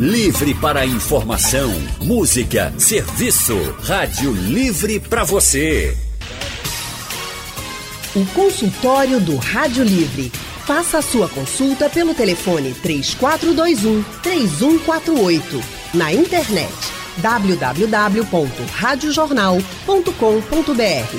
Livre para informação, música, serviço. Rádio Livre para você. O consultório do Rádio Livre. Faça a sua consulta pelo telefone 3421-3148. Na internet www.radiojornal.com.br.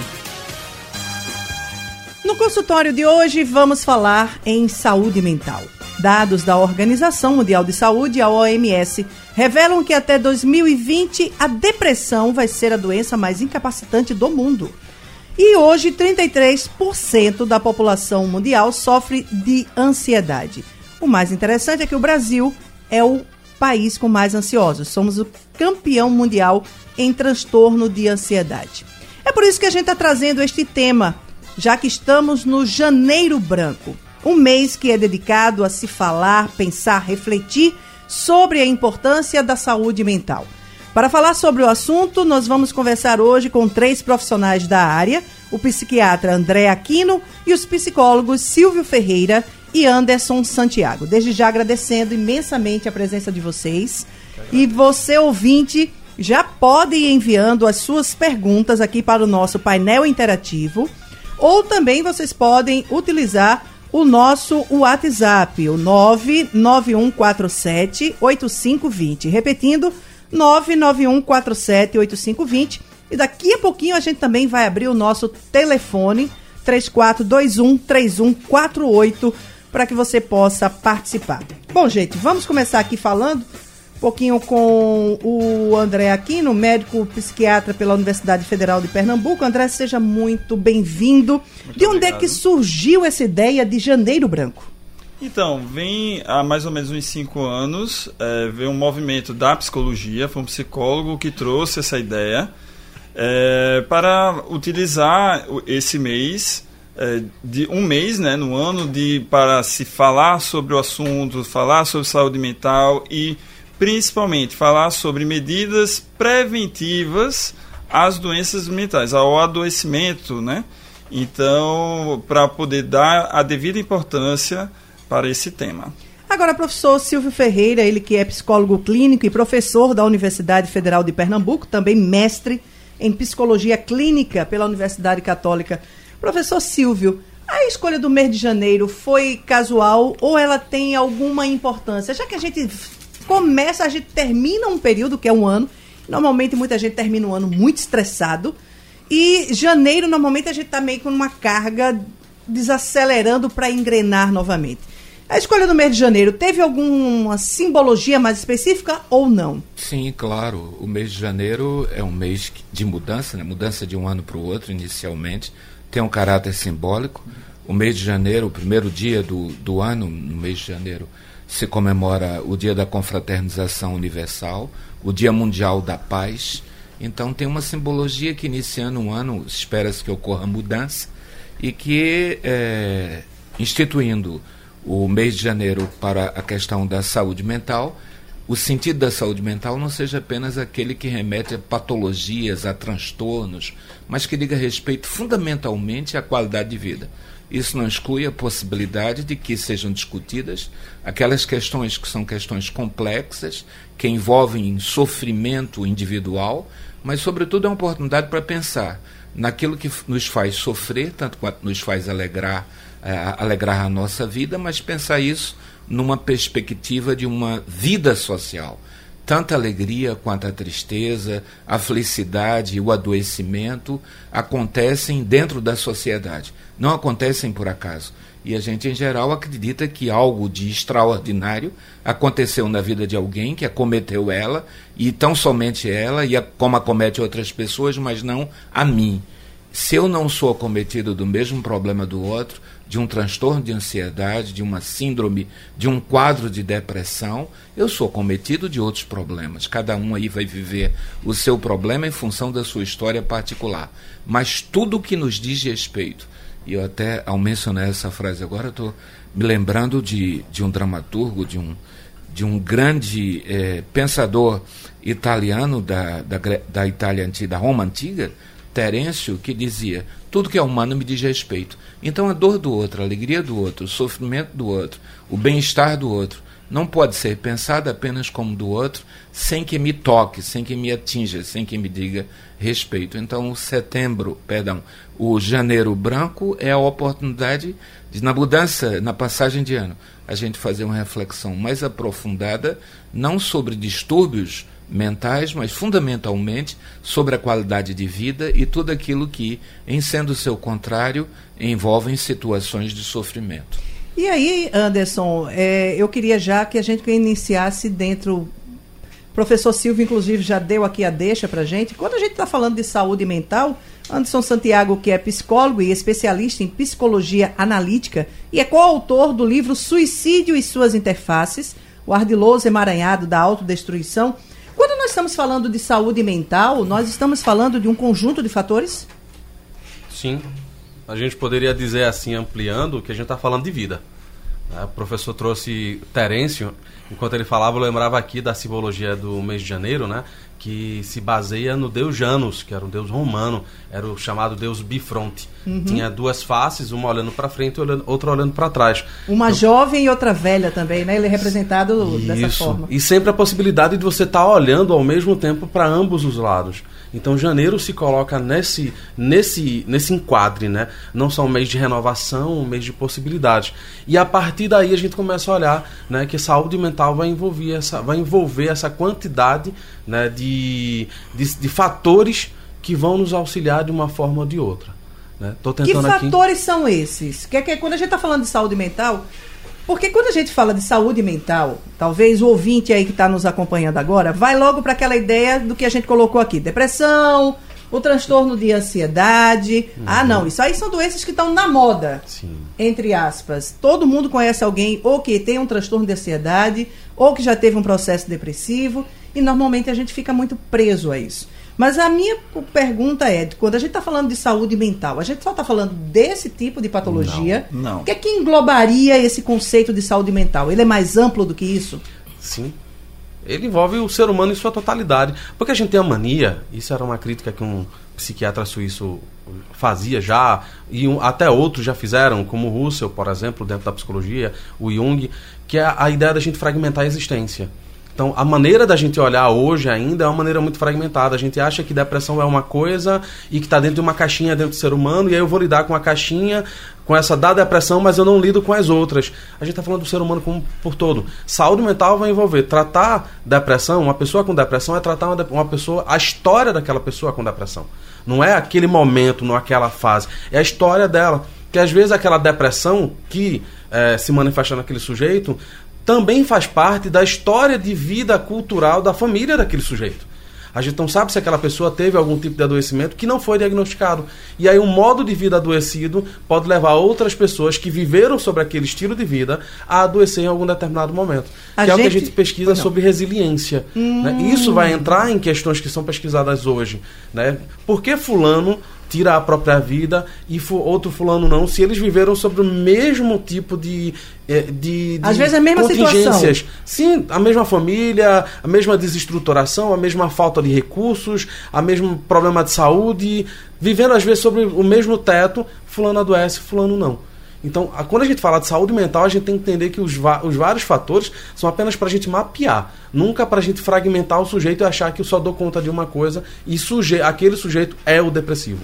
No consultório de hoje, vamos falar em saúde mental. Dados da Organização Mundial de Saúde, a OMS, revelam que até 2020 a depressão vai ser a doença mais incapacitante do mundo. E hoje, 33% da população mundial sofre de ansiedade. O mais interessante é que o Brasil é o país com mais ansiosos. Somos o campeão mundial em transtorno de ansiedade. É por isso que a gente está trazendo este tema, já que estamos no Janeiro Branco, um mês que é dedicado a se falar, pensar, refletir sobre a importância da saúde mental. Para falar sobre o assunto, nós vamos conversar hoje com 3 profissionais da área, o psiquiatra André Aquino e os psicólogos Silvio Ferreira e Anderson Santiago. Desde já agradecendo imensamente a presença de vocês. E você, ouvinte, já pode ir enviando as suas perguntas aqui para o nosso painel interativo. Ou também vocês podem utilizar o nosso WhatsApp, o 99147-8520. Repetindo, 99147-8520. E daqui a pouquinho a gente também vai abrir o nosso telefone, 3421-3148, para que você possa participar. Bom, gente, vamos começar aqui falando um pouquinho com o André Aquino, médico psiquiatra pela Universidade Federal de Pernambuco. André, seja muito bem-vindo. De onde é que surgiu essa ideia de Janeiro Branco? Então, vem há mais ou menos uns 5 anos, veio um movimento da psicologia, foi um psicólogo que trouxe essa ideia para utilizar esse mês, de um mês, né, no ano, para se falar sobre o assunto, falar sobre saúde mental e principalmente falar sobre medidas preventivas às doenças mentais, ao adoecimento, né? Então, para poder dar a devida importância para esse tema. Agora, professor Silvio Ferreira, ele que é psicólogo clínico e professor da Universidade Federal de Pernambuco, também mestre em psicologia clínica pela Universidade Católica. Professor Silvio, a escolha do mês de janeiro foi casual ou ela tem alguma importância? Já que a gente começa, a gente termina um período que é um ano, normalmente muita gente termina um ano muito estressado, e janeiro normalmente a gente está meio com uma carga desacelerando para engrenar novamente. A escolha do mês de janeiro teve alguma simbologia mais específica ou não? Sim, claro. O mês de janeiro é um mês de mudança, né? Mudança de um ano para o outro inicialmente. Tem um caráter simbólico. O mês de janeiro, o primeiro dia do ano, no mês de janeiro, se comemora o Dia da Confraternização Universal, o Dia Mundial da Paz. Então tem uma simbologia que iniciando um ano, espera-se que ocorra mudança e que, instituindo o mês de janeiro para a questão da saúde mental, o sentido da saúde mental não seja apenas aquele que remete a patologias, a transtornos, mas que diga respeito fundamentalmente à qualidade de vida. Isso não exclui a possibilidade de que sejam discutidas aquelas questões que são questões complexas, que envolvem sofrimento individual, mas sobretudo é uma oportunidade para pensar naquilo que nos faz sofrer, tanto quanto nos faz alegrar a nossa vida, mas pensar isso numa perspectiva de uma vida social. Tanta alegria quanto a tristeza, a felicidade e o adoecimento acontecem dentro da sociedade, não acontecem por acaso. E a gente, em geral, acredita que algo de extraordinário aconteceu na vida de alguém que acometeu ela, e tão somente ela, e como acomete outras pessoas, mas não a mim. Se eu não sou acometido do mesmo problema do outro, de um transtorno de ansiedade, de uma síndrome, de um quadro de depressão, eu sou acometido de outros problemas. Cada um aí vai viver o seu problema em função da sua história particular. Mas tudo que nos diz respeito, e eu até, ao mencionar essa frase agora, estou me lembrando de um dramaturgo, de um grande pensador italiano da Itália antiga, da Roma antiga, Terêncio, que dizia: tudo que é humano me diz respeito. Então a dor do outro, a alegria do outro, o sofrimento do outro, o bem-estar do outro não pode ser pensada apenas como do outro, sem que me toque, sem que me atinja, sem que me diga respeito. Então, o Janeiro Branco é a oportunidade de, na mudança, na passagem de ano, a gente fazer uma reflexão mais aprofundada, não sobre distúrbios mentais, mas fundamentalmente sobre a qualidade de vida e tudo aquilo que, em sendo o seu contrário, envolve situações de sofrimento. E aí, Anderson, eu queria já que a gente iniciasse dentro... O professor Silvio, inclusive, já deu aqui a deixa para a gente. Quando a gente está falando de saúde mental, Anderson Santiago, que é psicólogo e especialista em psicologia analítica e é coautor do livro Suicídio e Suas Interfaces, o ardiloso emaranhado da autodestruição. Quando nós estamos falando de saúde mental, nós estamos falando de um conjunto de fatores? Sim. A gente poderia dizer assim, ampliando, que a gente está falando de vida. O professor trouxe Terêncio. Enquanto ele falava, eu lembrava aqui da simbologia do mês de janeiro, né? Que se baseia no deus Janus, que era um deus romano, era o chamado deus bifronte. Uhum. Tinha duas faces, uma olhando para frente e outra olhando para trás. Uma então, jovem e outra velha também, né? Ele é representado isso, dessa forma. E sempre a possibilidade de você estar olhando ao mesmo tempo para ambos os lados. Então janeiro se coloca nesse enquadre, né? Não só um mês de renovação, um mês de possibilidades. E a partir daí a gente começa a olhar, né, que saúde mental vai envolver essa quantidade, né, de fatores que vão nos auxiliar de uma forma ou de outra. Né? Tô tentando aqui. Que fatores são esses? Que quando a gente está falando de saúde mental... Porque quando a gente fala de saúde mental, talvez o ouvinte aí que está nos acompanhando agora vai logo para aquela ideia do que a gente colocou aqui. Depressão, o transtorno de ansiedade. Uhum. Ah, não, isso aí são doenças que estão na moda. Sim. Entre aspas. Todo mundo conhece alguém ou que tem um transtorno de ansiedade ou que já teve um processo depressivo e normalmente a gente fica muito preso a isso. Mas a minha pergunta é, quando a gente está falando de saúde mental, a gente só está falando desse tipo de patologia? Não. O que é que englobaria esse conceito de saúde mental? Ele é mais amplo do que isso? Sim. Ele envolve o ser humano em sua totalidade. Porque a gente tem a mania, isso era uma crítica que um psiquiatra suíço fazia já, e até outros já fizeram, como o Russell, por exemplo, dentro da psicologia, o Jung, que é a ideia da gente fragmentar a existência. Então, a maneira da gente olhar hoje ainda é uma maneira muito fragmentada. A gente acha que depressão é uma coisa e que está dentro de uma caixinha dentro do ser humano, e aí eu vou lidar com a caixinha, com essa da depressão, mas eu não lido com as outras. A gente está falando do ser humano como por todo. Saúde mental vai envolver tratar depressão, uma pessoa com depressão é tratar uma pessoa, a história daquela pessoa com depressão. Não é aquele momento, não é aquela fase, é a história dela. Porque às vezes aquela depressão que se manifesta naquele sujeito também faz parte da história de vida cultural da família daquele sujeito. A gente não sabe se aquela pessoa teve algum tipo de adoecimento que não foi diagnosticado. E aí um modo de vida adoecido pode levar outras pessoas que viveram sobre aquele estilo de vida a adoecer em algum determinado momento. Que é o que a gente pesquisa sobre resiliência. Né? Isso vai entrar em questões que são pesquisadas hoje. Né? Por que fulano tira a própria vida e outro fulano não, se eles viveram sobre o mesmo tipo de às vezes a mesma contingências. Situação. Sim, a mesma família, a mesma desestruturação, a mesma falta de recursos, a mesmo problema de saúde, vivendo às vezes sobre o mesmo teto, fulano adoece, fulano não. Então, quando a gente fala de saúde mental, a gente tem que entender que os vários fatores são apenas para a gente mapear, nunca para a gente fragmentar o sujeito e achar que eu só dou conta de uma coisa e aquele sujeito é o depressivo.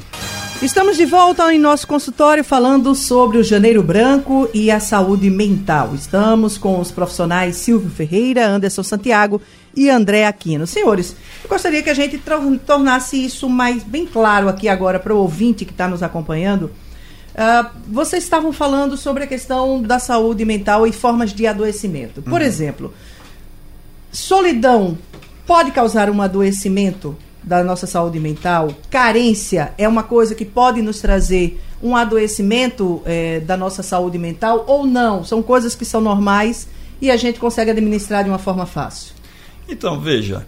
Estamos de volta em nosso consultório falando sobre o Janeiro Branco e a saúde mental. Estamos com os profissionais Silvio Ferreira, Anderson Santiago e André Aquino. Senhores, eu gostaria que a gente tornasse isso mais bem claro aqui agora para o ouvinte que está nos acompanhando. Vocês estavam falando sobre a questão da saúde mental e formas de adoecimento. Por exemplo, solidão pode causar um adoecimento da nossa saúde mental? Carência é uma coisa que pode nos trazer um adoecimento da nossa saúde mental ou não? São coisas que são normais e a gente consegue administrar de uma forma fácil. Então, veja,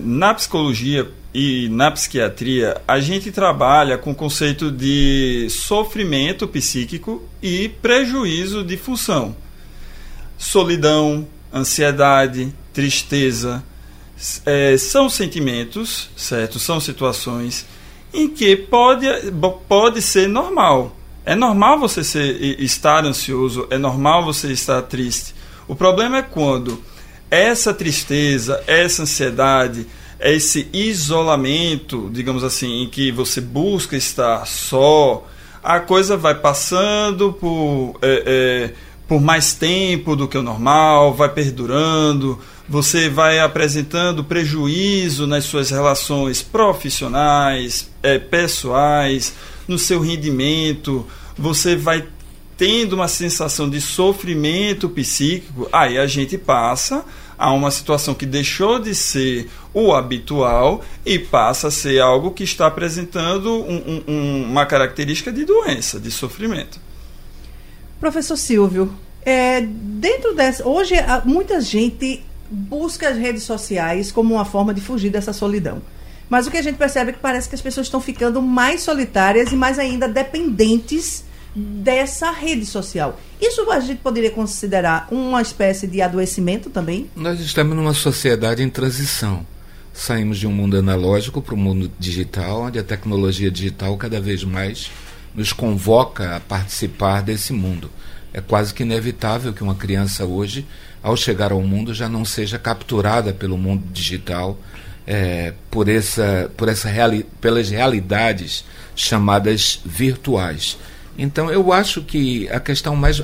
na psicologia... E na psiquiatria, a gente trabalha com o conceito de sofrimento psíquico e prejuízo de função. Solidão, ansiedade, tristeza, são sentimentos, certo? São situações em que pode ser normal. É normal você estar ansioso, é normal você estar triste. O problema é quando essa tristeza, essa ansiedade, esse isolamento, digamos assim, em que você busca estar só, a coisa vai passando por mais tempo do que o normal, vai perdurando, você vai apresentando prejuízo nas suas relações profissionais, pessoais, no seu rendimento, você vai tendo uma sensação de sofrimento psíquico, aí a gente passa a uma situação que deixou de ser o habitual e passa a ser algo que está apresentando uma característica de doença, de sofrimento. Professor Silvio, dentro dessa, hoje muita gente busca as redes sociais como uma forma de fugir dessa solidão. Mas o que a gente percebe é que parece que as pessoas estão ficando mais solitárias e mais ainda dependentes dessa rede social. Isso a gente poderia considerar uma espécie de adoecimento também? Nós estamos numa sociedade em transição. Saímos de um mundo analógico para o mundo digital, onde a tecnologia digital cada vez mais nos convoca a participar desse mundo. É quase que inevitável que uma criança hoje, ao chegar ao mundo, já não seja capturada pelo mundo digital, pelas realidades chamadas virtuais. Então, eu acho que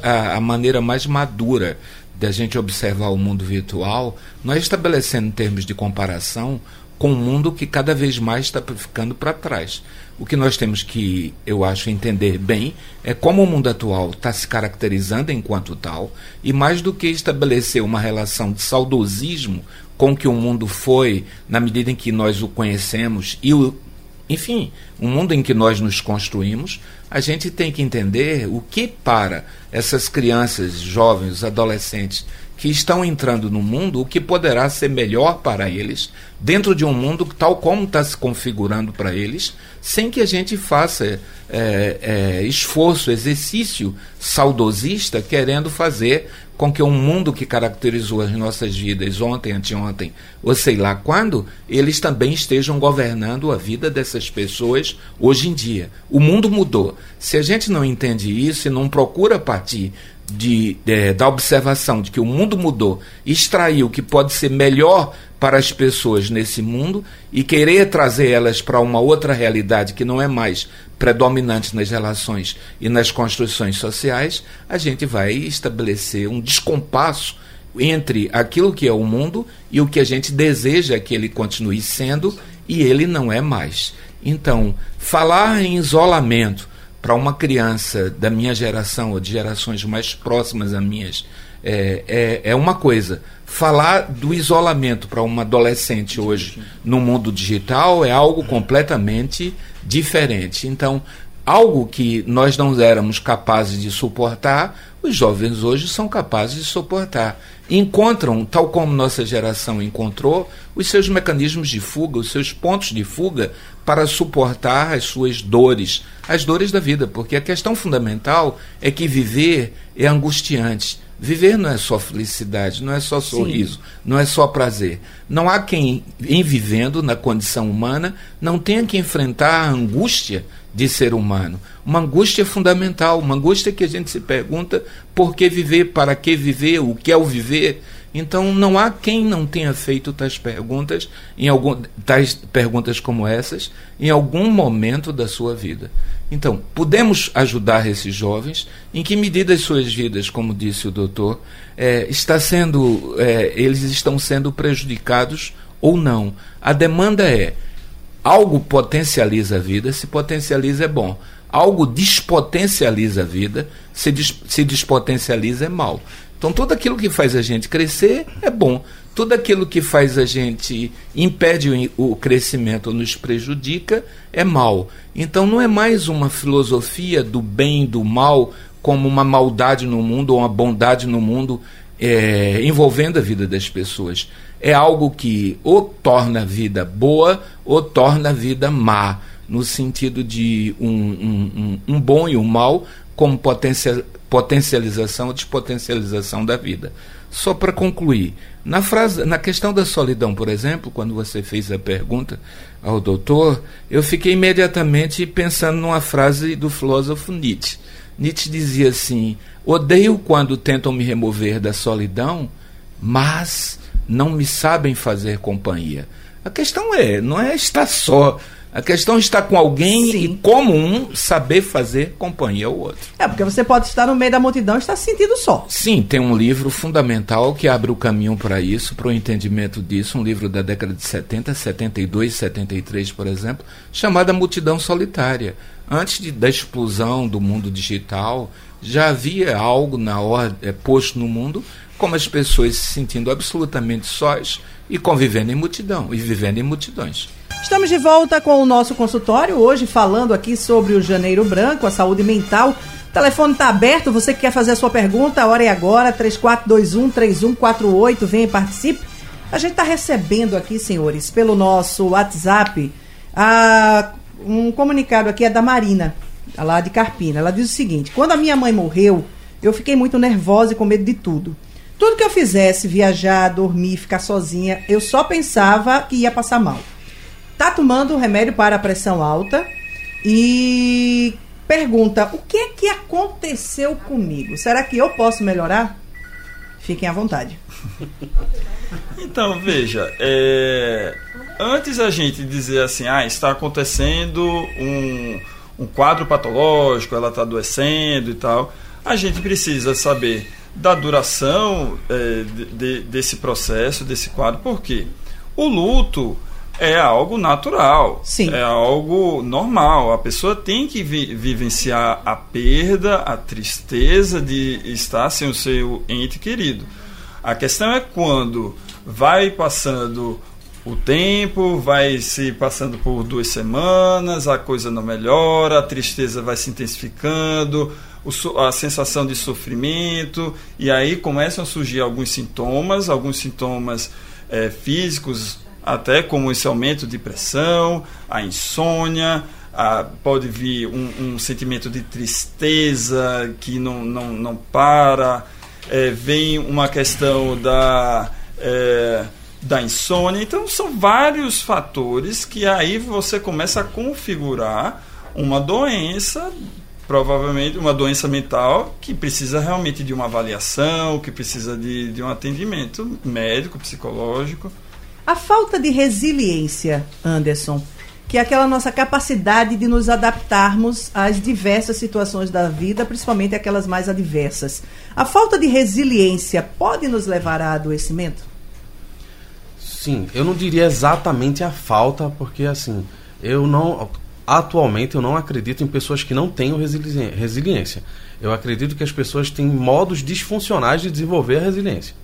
a maneira mais madura da gente observar o mundo virtual não é estabelecendo termos de comparação com um mundo que cada vez mais está ficando para trás. O que nós temos que, eu acho, entender bem é como o mundo atual está se caracterizando enquanto tal, e mais do que estabelecer uma relação de saudosismo com que o mundo foi, na medida em que nós o conhecemos, enfim, o mundo em que nós nos construímos, a gente tem que entender o que para essas crianças, jovens, adolescentes que estão entrando no mundo, o que poderá ser melhor para eles dentro de um mundo tal como está se configurando para eles, sem que a gente faça esforço, exercício saudosista, querendo fazer com que um mundo que caracterizou as nossas vidas ontem, anteontem, ou sei lá quando, eles também estejam governando a vida dessas pessoas hoje em dia. O mundo mudou. Se a gente não entende isso e não procura partir da observação de que o mundo mudou, extrair o que pode ser melhor para as pessoas nesse mundo e querer trazer elas para uma outra realidade que não é mais predominante nas relações e nas construções sociais, a gente vai estabelecer um descompasso entre aquilo que é o mundo e o que a gente deseja que ele continue sendo, e ele não é mais. Então, falar em isolamento para uma criança da minha geração ou de gerações mais próximas a minhas é uma coisa. Falar do isolamento para uma adolescente hoje no mundo digital é algo completamente diferente. Então, algo que nós não éramos capazes de suportar, os jovens hoje são capazes de suportar. Encontram, tal como nossa geração encontrou, os seus mecanismos de fuga, os seus pontos de fuga para suportar as suas dores, as dores da vida, porque a questão fundamental é que viver é angustiante. Viver não é só felicidade, não é só sorriso, não é só prazer. Não há quem, em vivendo na condição humana, não tenha que enfrentar a angústia de ser humano. Uma angústia fundamental, uma angústia que a gente se pergunta por que viver, para que viver, o que é o viver. Então não há quem não tenha feito tais perguntas como essas em algum momento da sua vida. Então, podemos ajudar esses jovens? Em que medida as suas vidas, como disse o doutor, eles estão sendo prejudicados ou não? A demanda é: algo potencializa a vida, se potencializa é bom. Algo despotencializa a vida, se despotencializa é mal. Então, tudo aquilo que faz a gente crescer é bom. Tudo aquilo que faz a gente impede o crescimento ou nos prejudica é mal. Então não é mais uma filosofia do bem e do mal como uma maldade no mundo ou uma bondade no mundo envolvendo a vida das pessoas. É algo que ou torna a vida boa ou torna a vida má, no sentido de um bom e um mal como potencialização ou despotencialização da vida. Só para concluir, na questão da solidão, por exemplo, quando você fez a pergunta ao doutor, eu fiquei imediatamente pensando numa frase do filósofo Nietzsche. Nietzsche dizia assim: odeio quando tentam me remover da solidão, mas não me sabem fazer companhia. A questão é, não é estar só, a questão está com alguém. Sim. E como um saber fazer companhia ao outro. É, porque você pode estar no meio da multidão e estar se sentindo só. Sim, tem um livro fundamental que abre o caminho para isso, para o entendimento disso, um livro da década de 70, 72, 73, por exemplo, chamado A Multidão Solitária. Antes da explosão do mundo digital, já havia algo posto no mundo, como as pessoas se sentindo absolutamente sós e convivendo em multidão, e vivendo em multidões. Estamos de volta com o nosso consultório, hoje falando aqui sobre o Janeiro Branco, a saúde mental. O telefone está aberto, você que quer fazer a sua pergunta, a hora é agora, 3421-3148, venha e participe. A gente está recebendo aqui, senhores, pelo nosso WhatsApp, um comunicado aqui é da Marina, lá de Carpina. Ela diz o seguinte: quando a minha mãe morreu, eu fiquei muito nervosa e com medo de tudo. Tudo que eu fizesse, viajar, dormir, ficar sozinha, eu só pensava que ia passar mal. Tá tomando remédio para a pressão alta e pergunta: o que é que aconteceu comigo? Será que eu posso melhorar? Fiquem à vontade. Então, veja, antes a gente dizer assim, está acontecendo um quadro patológico, ela está adoecendo e tal, a gente precisa saber da duração desse processo, desse quadro, porque o luto é algo natural. Sim. É algo normal, a pessoa tem que vivenciar a perda, a tristeza de estar sem o seu ente querido. A questão é quando vai passando o tempo, vai se passando por 2 semanas, a coisa não melhora, a tristeza vai se intensificando, a sensação de sofrimento, e aí começam a surgir alguns sintomas físicos, até como esse aumento de pressão, a insônia, pode vir um sentimento de tristeza que não para, vem uma questão da insônia. Então são vários fatores que aí você começa a configurar uma doença, provavelmente uma doença mental, que precisa realmente de uma avaliação, que precisa de um atendimento médico, psicológico. A falta de resiliência, Anderson, que é aquela nossa capacidade de nos adaptarmos às diversas situações da vida, principalmente aquelas mais adversas. A falta de resiliência pode nos levar a adoecimento? Sim, eu não diria exatamente a falta, porque assim, atualmente eu não acredito em pessoas que não tenham resiliência. Eu acredito que as pessoas têm modos disfuncionais de desenvolver a resiliência,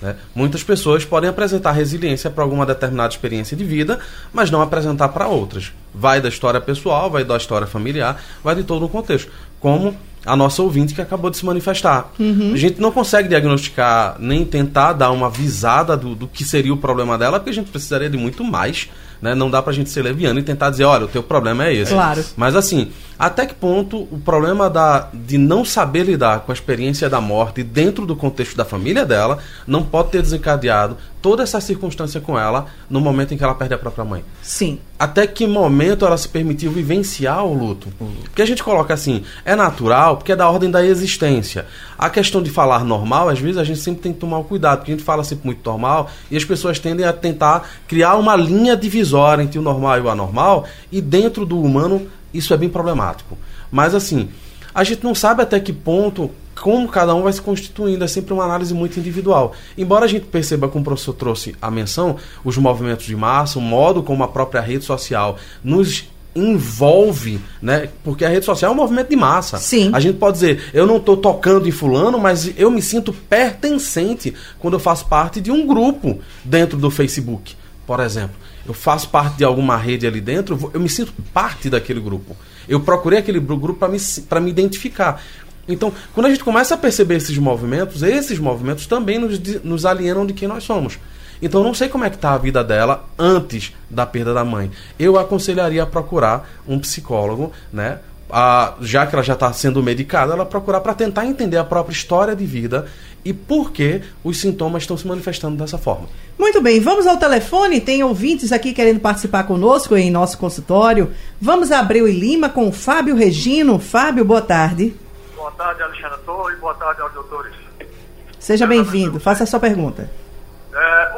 né? Muitas pessoas podem apresentar resiliência para alguma determinada experiência de vida, mas não apresentar para outras. Vai da história pessoal, vai da história familiar, vai de todo um contexto. Como a nossa ouvinte que acabou de se manifestar. Uhum. A gente não consegue diagnosticar nem tentar dar uma visada do que seria o problema dela, porque a gente precisaria de muito mais, né? Não dá pra gente ser leviano e tentar dizer, olha, o teu problema é esse. Claro. Mas assim, até que ponto o problema de não saber lidar com a experiência da morte dentro do contexto da família dela não pode ter desencadeado toda essa circunstância com ela no momento em que ela perde a própria mãe? Sim. Até que momento ela se permitiu vivenciar o luto? Porque a gente coloca assim, é natural, porque é da ordem da existência. A questão de falar normal, às vezes a gente sempre tem que tomar cuidado, porque a gente fala sempre muito normal e as pessoas tendem a tentar criar uma linha divisória entre o normal e o anormal, e dentro do humano isso é bem problemático. Mas assim, a gente não sabe até que ponto, como cada um vai se constituindo, é sempre uma análise muito individual. Embora a gente perceba, como o professor trouxe a menção, os movimentos de massa, o modo como a própria rede social nos envolve, né? Porque a rede social é um movimento de massa. Sim. A gente pode dizer, eu não estou tocando em fulano, mas eu me sinto pertencente quando eu faço parte de um grupo dentro do Facebook, por exemplo. Eu faço parte de alguma rede ali dentro, eu me sinto parte daquele grupo. Eu procurei aquele grupo para me identificar. Então, quando a gente começa a perceber esses movimentos também nos alienam de quem nós somos. Então, não sei como é que está a vida dela antes da perda da mãe. Eu aconselharia a procurar um psicólogo, né? Já que ela já está sendo medicada, ela procurar para tentar entender a própria história de vida e por que os sintomas estão se manifestando dessa forma. Muito bem, vamos ao telefone. Tem ouvintes aqui querendo participar conosco em nosso consultório. Vamos a Abreu e Lima com o Fábio Regino. Fábio, boa tarde. Boa tarde, Alexandre Torres. Boa tarde aos doutores. Seja bem-vindo. Faça a sua pergunta.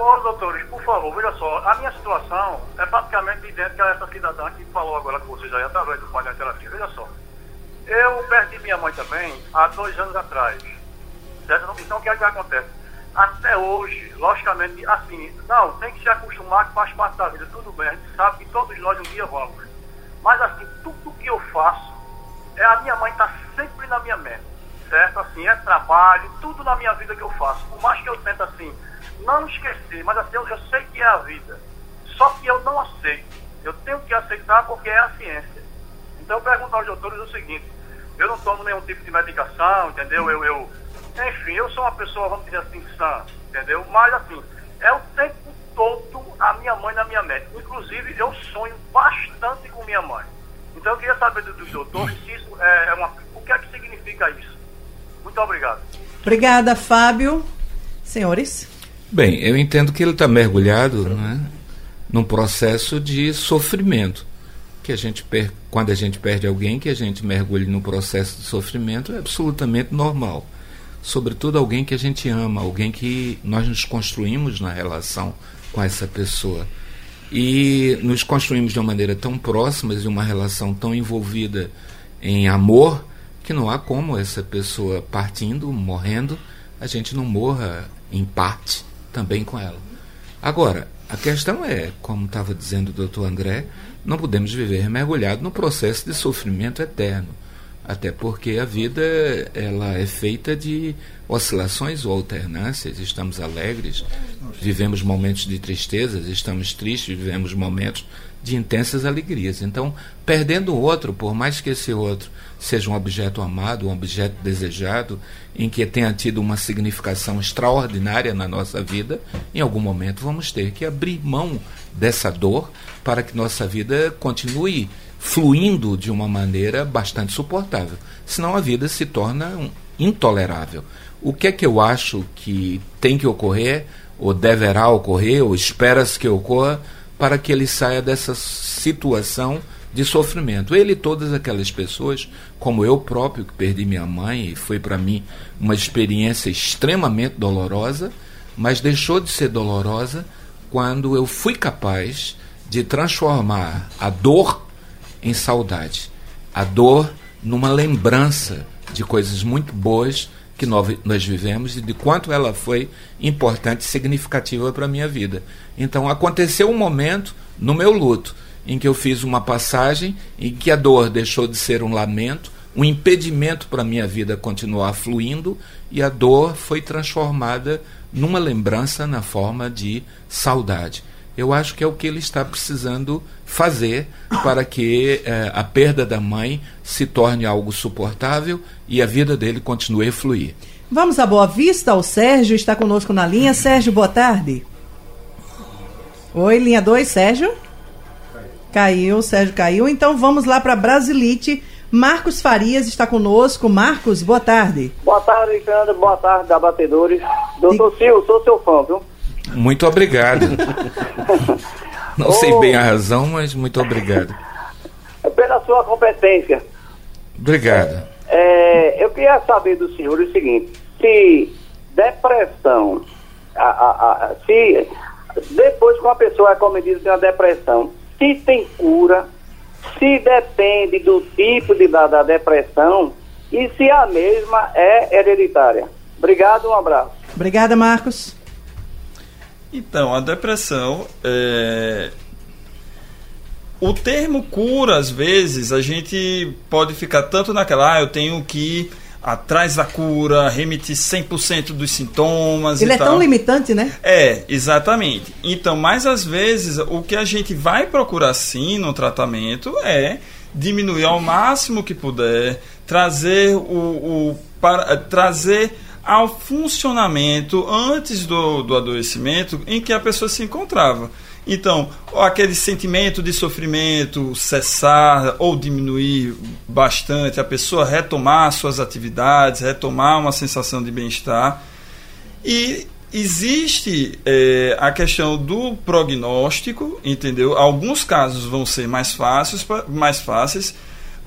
Ô, doutores, por favor, veja só. A minha situação é praticamente idêntica a essa cidadã que falou agora com vocês aí, através do Palhaterapia. Veja só. Eu perdi minha mãe também há 2 anos atrás. Certo? Então, o que é que acontece? Até hoje, logicamente, assim, não, tem que se acostumar que faz parte da vida. Tudo bem, a gente sabe que todos nós um dia vamos. Mas, assim, tudo que eu faço, a minha mãe está sempre na minha mente, certo? Assim, é trabalho, tudo na minha vida que eu faço. Por mais que eu tente, assim, não esquecer, mas assim, eu sei que é a vida. Só que eu não aceito. Eu tenho que aceitar porque é a ciência. Então, eu pergunto aos doutores o seguinte: eu não tomo nenhum tipo de medicação, entendeu? Enfim, eu sou uma pessoa, vamos dizer assim, sã, entendeu? Mas, assim, é o tempo todo a minha mãe na minha mente. Inclusive, eu sonho bastante com minha mãe. Então, eu queria saber dos doutores se isso é uma... O que é que significa isso? Muito obrigado. Obrigada, Fábio. Senhores? Bem, eu entendo que ele está mergulhado, né, num processo de sofrimento. Que a gente quando a gente perde alguém, que a gente mergulhe num processo de sofrimento é absolutamente normal. Sobretudo alguém que a gente ama, alguém que nós nos construímos na relação com essa pessoa. E nos construímos de uma maneira tão próxima e uma relação tão envolvida em amor, que não há como essa pessoa partindo, morrendo, a gente não morra em parte também com ela. Agora, a questão é, como estava dizendo o doutor André, não podemos viver mergulhado no processo de sofrimento eterno. Até porque a vida ela é feita de oscilações ou alternâncias. Estamos alegres, vivemos momentos de tristezas, estamos tristes, vivemos momentos de intensas alegrias. Então, perdendo o outro, por mais que esse outro seja um objeto amado, um objeto desejado, em que tenha tido uma significação extraordinária na nossa vida, em algum momento vamos ter que abrir mão dessa dor para que nossa vida continue fluindo de uma maneira bastante suportável, senão a vida se torna intolerável. O que é que eu acho que tem que ocorrer, ou deverá ocorrer, ou espera-se que ocorra, para que ele saia dessa situação de sofrimento? Ele e todas aquelas pessoas, como eu próprio, que perdi minha mãe, e foi para mim uma experiência extremamente dolorosa, mas deixou de ser dolorosa quando eu fui capaz de transformar a dor em saudade, a dor numa lembrança de coisas muito boas que nós vivemos e de quanto ela foi importante e significativa para a minha vida. Então aconteceu um momento no meu luto em que eu fiz uma passagem em que a dor deixou de ser um lamento, um impedimento para a minha vida continuar fluindo, e a dor foi transformada numa lembrança na forma de saudade. Eu acho que é o que ele está precisando fazer para que a perda da mãe se torne algo suportável e a vida dele continue a fluir. Vamos a Boa Vista, o Sérgio está conosco na linha. Sérgio, boa tarde. Oi, linha 2, Sérgio? Caiu, Sérgio caiu. Então vamos lá para Brasilite. Marcos Farias está conosco. Marcos, boa tarde. Boa tarde, Alexandre. Boa tarde, abatedores. Doutor Silvio, sou seu fã, viu? Muito obrigado. Não sei bem a razão, mas muito obrigado. Pela sua competência. Obrigado. Eu queria saber do senhor o seguinte: se depressão, se depois que uma pessoa é cometida de uma depressão, se tem cura, se depende do tipo da depressão e se a mesma é hereditária. Obrigado, um abraço. Obrigada, Marcos. Então, a depressão, o termo cura, às vezes, a gente pode ficar tanto naquela, eu tenho que ir atrás da cura, remitir 100% dos sintomas e tal. Ele é tão limitante, né? É, exatamente. Então, mas às vezes, o que a gente vai procurar sim no tratamento é diminuir ao máximo que puder, trazer ao funcionamento antes do adoecimento em que a pessoa se encontrava. Então, aquele sentimento de sofrimento cessar ou diminuir bastante, a pessoa retomar suas atividades, retomar uma sensação de bem-estar. E existe a questão do prognóstico, entendeu? Alguns casos vão ser mais fáceis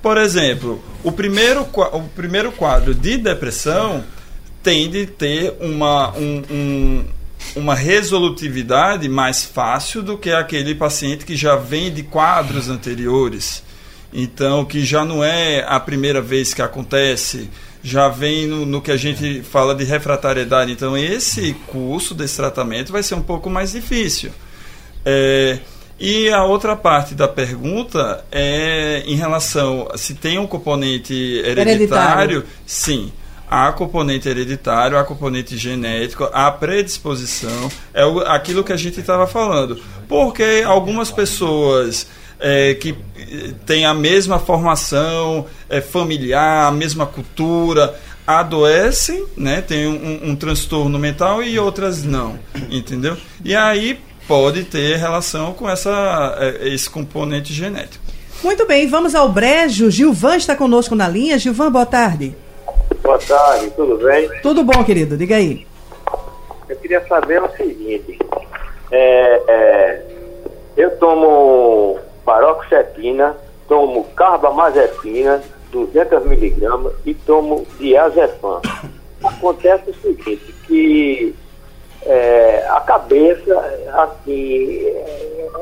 Por exemplo, o primeiro quadro de depressão tem de ter uma resolutividade mais fácil do que aquele paciente que já vem de quadros anteriores. Então, que já não é a primeira vez que acontece, já vem no que a gente fala de refratariedade. Então, esse curso desse tratamento vai ser um pouco mais difícil. E a outra parte da pergunta é em relação se tem um componente hereditário. Sim. Há componente hereditário, há componente genético, há predisposição, é aquilo que a gente estava falando. Porque algumas pessoas que têm a mesma formação familiar, a mesma cultura, adoecem, né, têm um transtorno mental e outras não, entendeu? E aí pode ter relação com esse componente genético. Muito bem, vamos ao Brejo. Gilvan está conosco na linha. Gilvan, boa tarde. Boa tarde, tudo bem? Tudo bom, querido, diga aí. Eu queria saber o seguinte, eu tomo paroxetina, tomo carbamazepina, 200 mg, e tomo diazepam. Acontece o seguinte, que a cabeça, assim,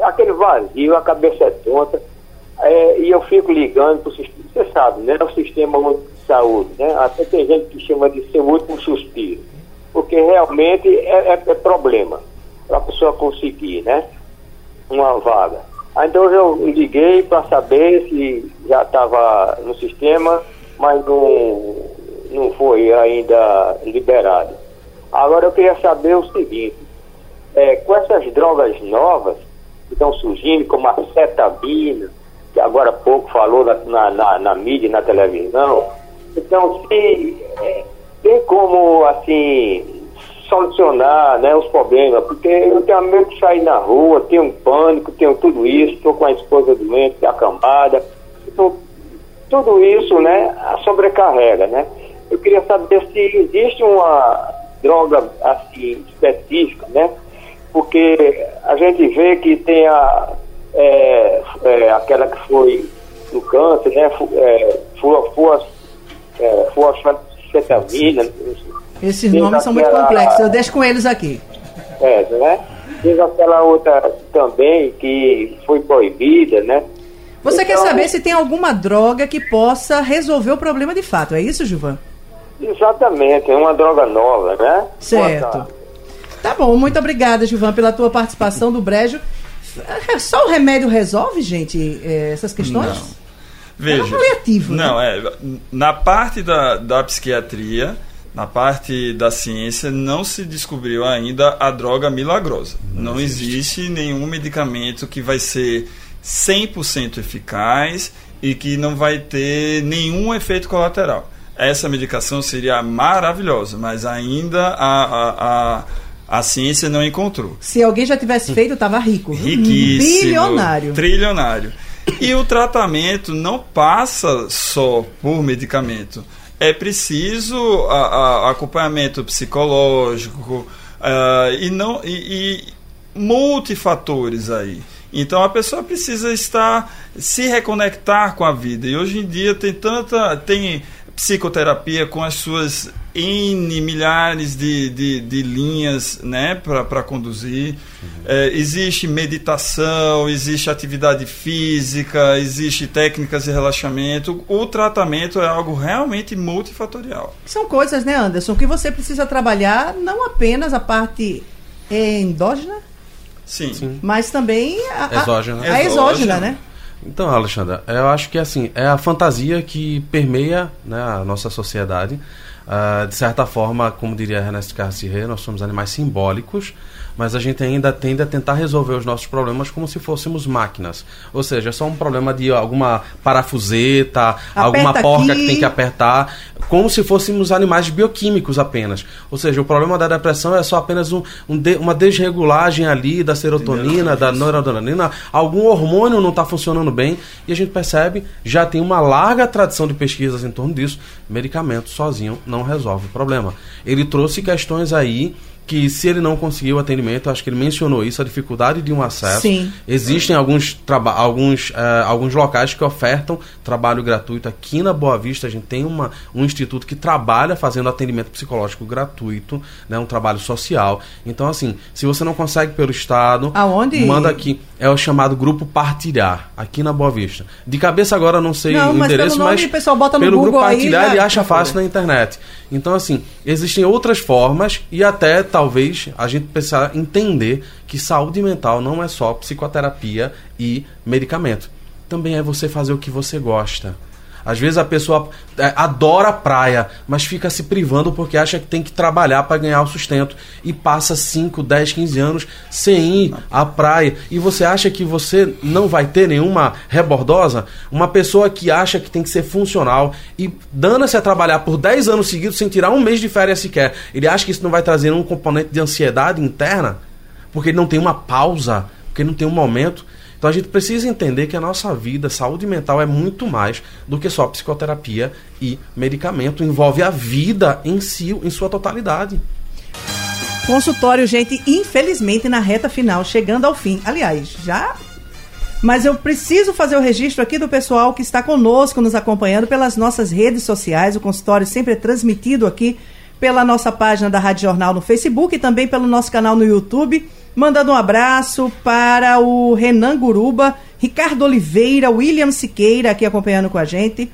aquele vazio, a cabeça é tonta, e eu fico ligando pro sistema, você sabe, né, o sistema de saúde, né? Até tem gente que chama de seu último suspiro, porque realmente é problema para a pessoa conseguir, né, uma vaga. Então eu liguei para saber se já estava no sistema, mas não foi ainda liberado. Agora eu queria saber o seguinte, com essas drogas novas que estão surgindo, como a cetamina, que agora há pouco falou na mídia, na televisão. Então, se tem como, assim, solucionar, né, os problemas, porque eu tenho medo de sair na rua, tenho um pânico, tenho tudo isso, estou com a esposa doente, acamada, então, tudo isso, né, a sobrecarrega, né? Eu queria saber se existe uma droga, assim, específica, né? Porque a gente vê que tem aquela que foi do câncer, né? Cetamina. Esses nomes são muito complexos, eu deixo com eles aqui. Né? Tem aquela outra também que foi proibida, né? Você então, quer saber se tem alguma droga que possa resolver o problema de fato, é isso, Gilvan? Exatamente, é uma droga nova, né? Certo. Tá bom, muito obrigada, Gilvan, pela tua participação do Brejo. Só o remédio resolve, gente, essas questões? Não. Veja, não, na parte da psiquiatria, na parte da ciência, não se descobriu ainda a droga milagrosa. Não existe nenhum medicamento que vai ser 100% eficaz e que não vai ter nenhum efeito colateral. Essa medicação seria maravilhosa, mas ainda a ciência não encontrou. Se alguém já tivesse feito, estava rico. Riquíssimo. Bilionário. Trilionário. E o tratamento não passa só por medicamento. É preciso acompanhamento psicológico e multifatores aí. Então a pessoa precisa se reconectar com a vida. E hoje em dia tem psicoterapia com as suas N milhares de linhas, né, para conduzir. Existe meditação, existe atividade física, existe técnicas de relaxamento. O tratamento é algo realmente multifatorial. São coisas, né, Anderson, que você precisa trabalhar não apenas a parte endógena, Sim. mas também a exógena, né? Então, Alexandra, eu acho que assim, é a fantasia que permeia, né, a nossa sociedade. De certa forma, como diria Ernst Cassirer, nós somos animais simbólicos, mas a gente ainda tende a tentar resolver os nossos problemas como se fôssemos máquinas. Ou seja, é só um problema de alguma parafuseta, aperta alguma porca aqui que tem que apertar, como se fôssemos animais bioquímicos apenas. Ou seja, o problema da depressão é só apenas uma desregulagem ali da serotonina, da noradrenalina, algum hormônio não está funcionando bem, e a gente percebe, já tem uma larga tradição de pesquisas em torno disso, medicamento sozinho não resolve o problema. Ele trouxe questões aí que se ele não conseguir o atendimento, acho que ele mencionou isso, a dificuldade de um acesso. Sim. Existem alguns locais que ofertam trabalho gratuito. Aqui na Boa Vista a gente tem um instituto que trabalha fazendo atendimento psicológico gratuito, né, um trabalho social. Então, assim, se você não consegue pelo estado, aonde? Manda aqui. É o chamado Grupo Partilhar, aqui na Boa Vista. De cabeça agora não sei o endereço, mas o pessoal bota no pelo Google Grupo Partilhar ele acha fácil na internet. Então, assim, existem outras formas e até talvez a gente precisar entender que saúde mental não é só psicoterapia e medicamento. Também é você fazer o que você gosta. Às vezes a pessoa adora a praia, mas fica se privando porque acha que tem que trabalhar para ganhar o sustento e passa 5, 10, 15 anos sem ir à praia. E você acha que você não vai ter nenhuma rebordosa? Uma pessoa que acha que tem que ser funcional e dana-se a trabalhar por 10 anos seguidos sem tirar um mês de férias sequer. Ele acha que isso não vai trazer um componente de ansiedade interna? Porque ele não tem uma pausa, porque ele não tem um momento. Então a gente precisa entender que a nossa vida, saúde mental, é muito mais do que só psicoterapia e medicamento. Envolve a vida em si, em sua totalidade. Consultório, gente, infelizmente na reta final, chegando ao fim. Aliás, já... Mas eu preciso fazer o registro aqui do pessoal que está conosco, nos acompanhando pelas nossas redes sociais. O consultório sempre é transmitido aqui pela nossa página da Rádio Jornal no Facebook e também pelo nosso canal no YouTube. Mandando um abraço para o Renan Guruba, Ricardo Oliveira, William Siqueira aqui acompanhando com a gente,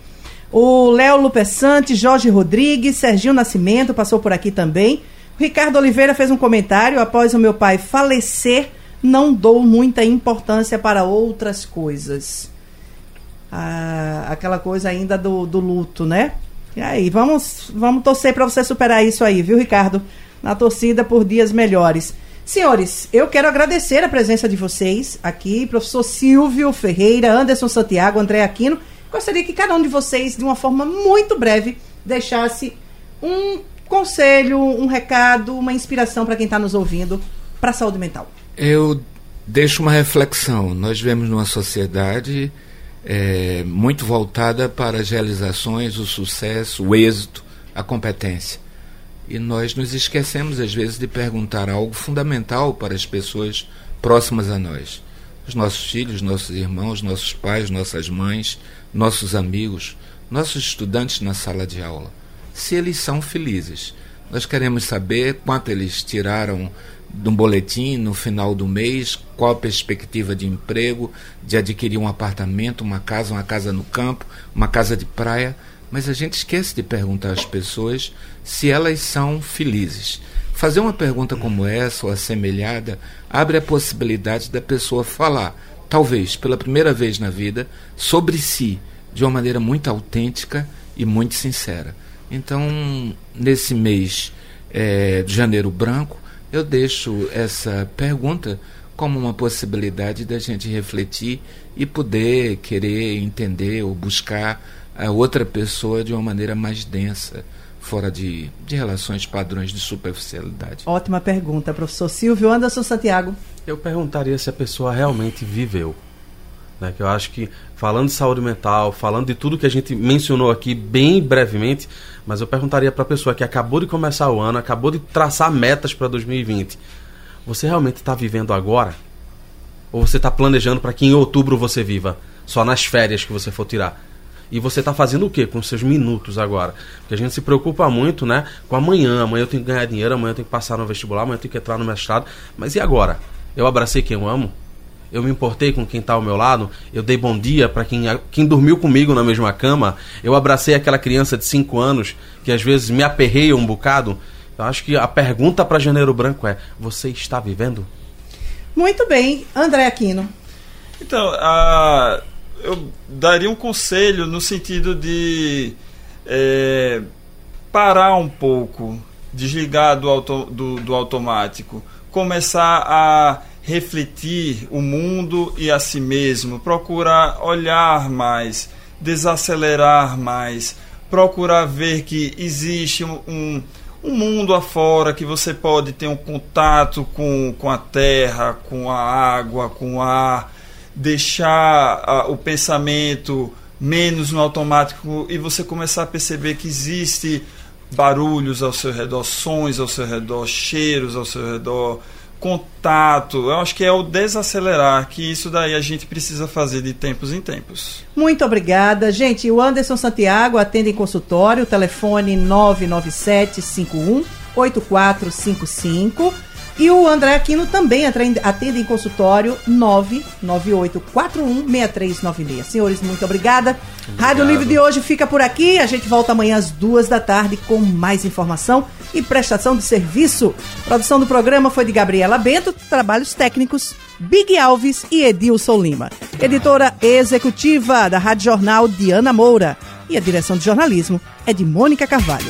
o Léo Lupessante, Jorge Rodrigues, Serginho Nascimento passou por aqui também. O Ricardo Oliveira fez um comentário: após o meu pai falecer, não dou muita importância para outras coisas. Ah, aquela coisa ainda do luto, né? E aí, vamos torcer para você superar isso aí, viu, Ricardo? Na torcida por dias melhores. Senhores, eu quero agradecer a presença de vocês aqui, professor Silvio Ferreira, Anderson Santiago, André Aquino. Gostaria que cada um de vocês, de uma forma muito breve, deixasse um conselho, um recado, uma inspiração para quem está nos ouvindo para a saúde mental. Eu deixo uma reflexão. Nós vivemos numa sociedade muito voltada para as realizações, o sucesso, o êxito, a competência. E nós nos esquecemos, às vezes, de perguntar algo fundamental para as pessoas próximas a nós. Os nossos filhos, nossos irmãos, nossos pais, nossas mães, nossos amigos, nossos estudantes na sala de aula. Se eles são felizes. Nós queremos saber quanto eles tiraram de um boletim no final do mês, qual a perspectiva de emprego, de adquirir um apartamento, uma casa no campo, uma casa de praia. Mas a gente esquece de perguntar às pessoas se elas são felizes. Fazer uma pergunta como essa ou assemelhada abre a possibilidade da pessoa falar, talvez pela primeira vez na vida, sobre si, de uma maneira muito autêntica e muito sincera. Então, nesse mês de Janeiro Branco, eu deixo essa pergunta como uma possibilidade da gente refletir e poder querer entender ou buscar a outra pessoa de uma maneira mais densa, fora de relações padrões de superficialidade. Ótima pergunta, professor Silvio. Anderson Santiago. Eu perguntaria se a pessoa realmente viveu, né? Que eu acho que, falando de saúde mental, falando de tudo que a gente mencionou aqui bem brevemente, mas eu perguntaria para a pessoa que acabou de começar o ano, acabou de traçar metas para 2020, você realmente está vivendo agora? Ou você está planejando para que em outubro você viva, só nas férias que você for tirar? E você está fazendo o quê com seus minutos agora? Porque a gente se preocupa muito, né, com amanhã. Amanhã eu tenho que ganhar dinheiro, amanhã eu tenho que passar no vestibular, amanhã eu tenho que entrar no mestrado. Mas e agora? Eu abracei quem eu amo? Eu me importei com quem está ao meu lado? Eu dei bom dia para quem dormiu comigo na mesma cama? Eu abracei aquela criança de 5 anos que às vezes me aperreia um bocado? Eu acho que a pergunta para Janeiro Branco é: você está vivendo? Muito bem. André Aquino. Então, eu daria um conselho no sentido de parar um pouco, desligar do automático, começar a refletir o mundo e a si mesmo, procurar olhar mais, desacelerar mais, procurar ver que existe um mundo afora, que você pode ter um contato com a terra, com a água, com o ar, deixar o pensamento menos no automático e você começar a perceber que existe barulhos ao seu redor, sons ao seu redor, cheiros ao seu redor, contato. Eu acho que é o desacelerar, que isso daí a gente precisa fazer de tempos em tempos. Muito obrigada, gente. O Anderson Santiago atende em consultório, telefone 997-51-8455. E o André Aquino também atende em consultório 998416396. Senhores, muito obrigada. Obrigado. Rádio Livre de hoje fica por aqui. A gente volta amanhã às 14h com mais informação e prestação de serviço. A produção do programa foi de Gabriela Bento, trabalhos técnicos Big Alves e Edilson Lima. Editora executiva da Rádio Jornal, Diana Moura. E a direção de jornalismo é de Mônica Carvalho.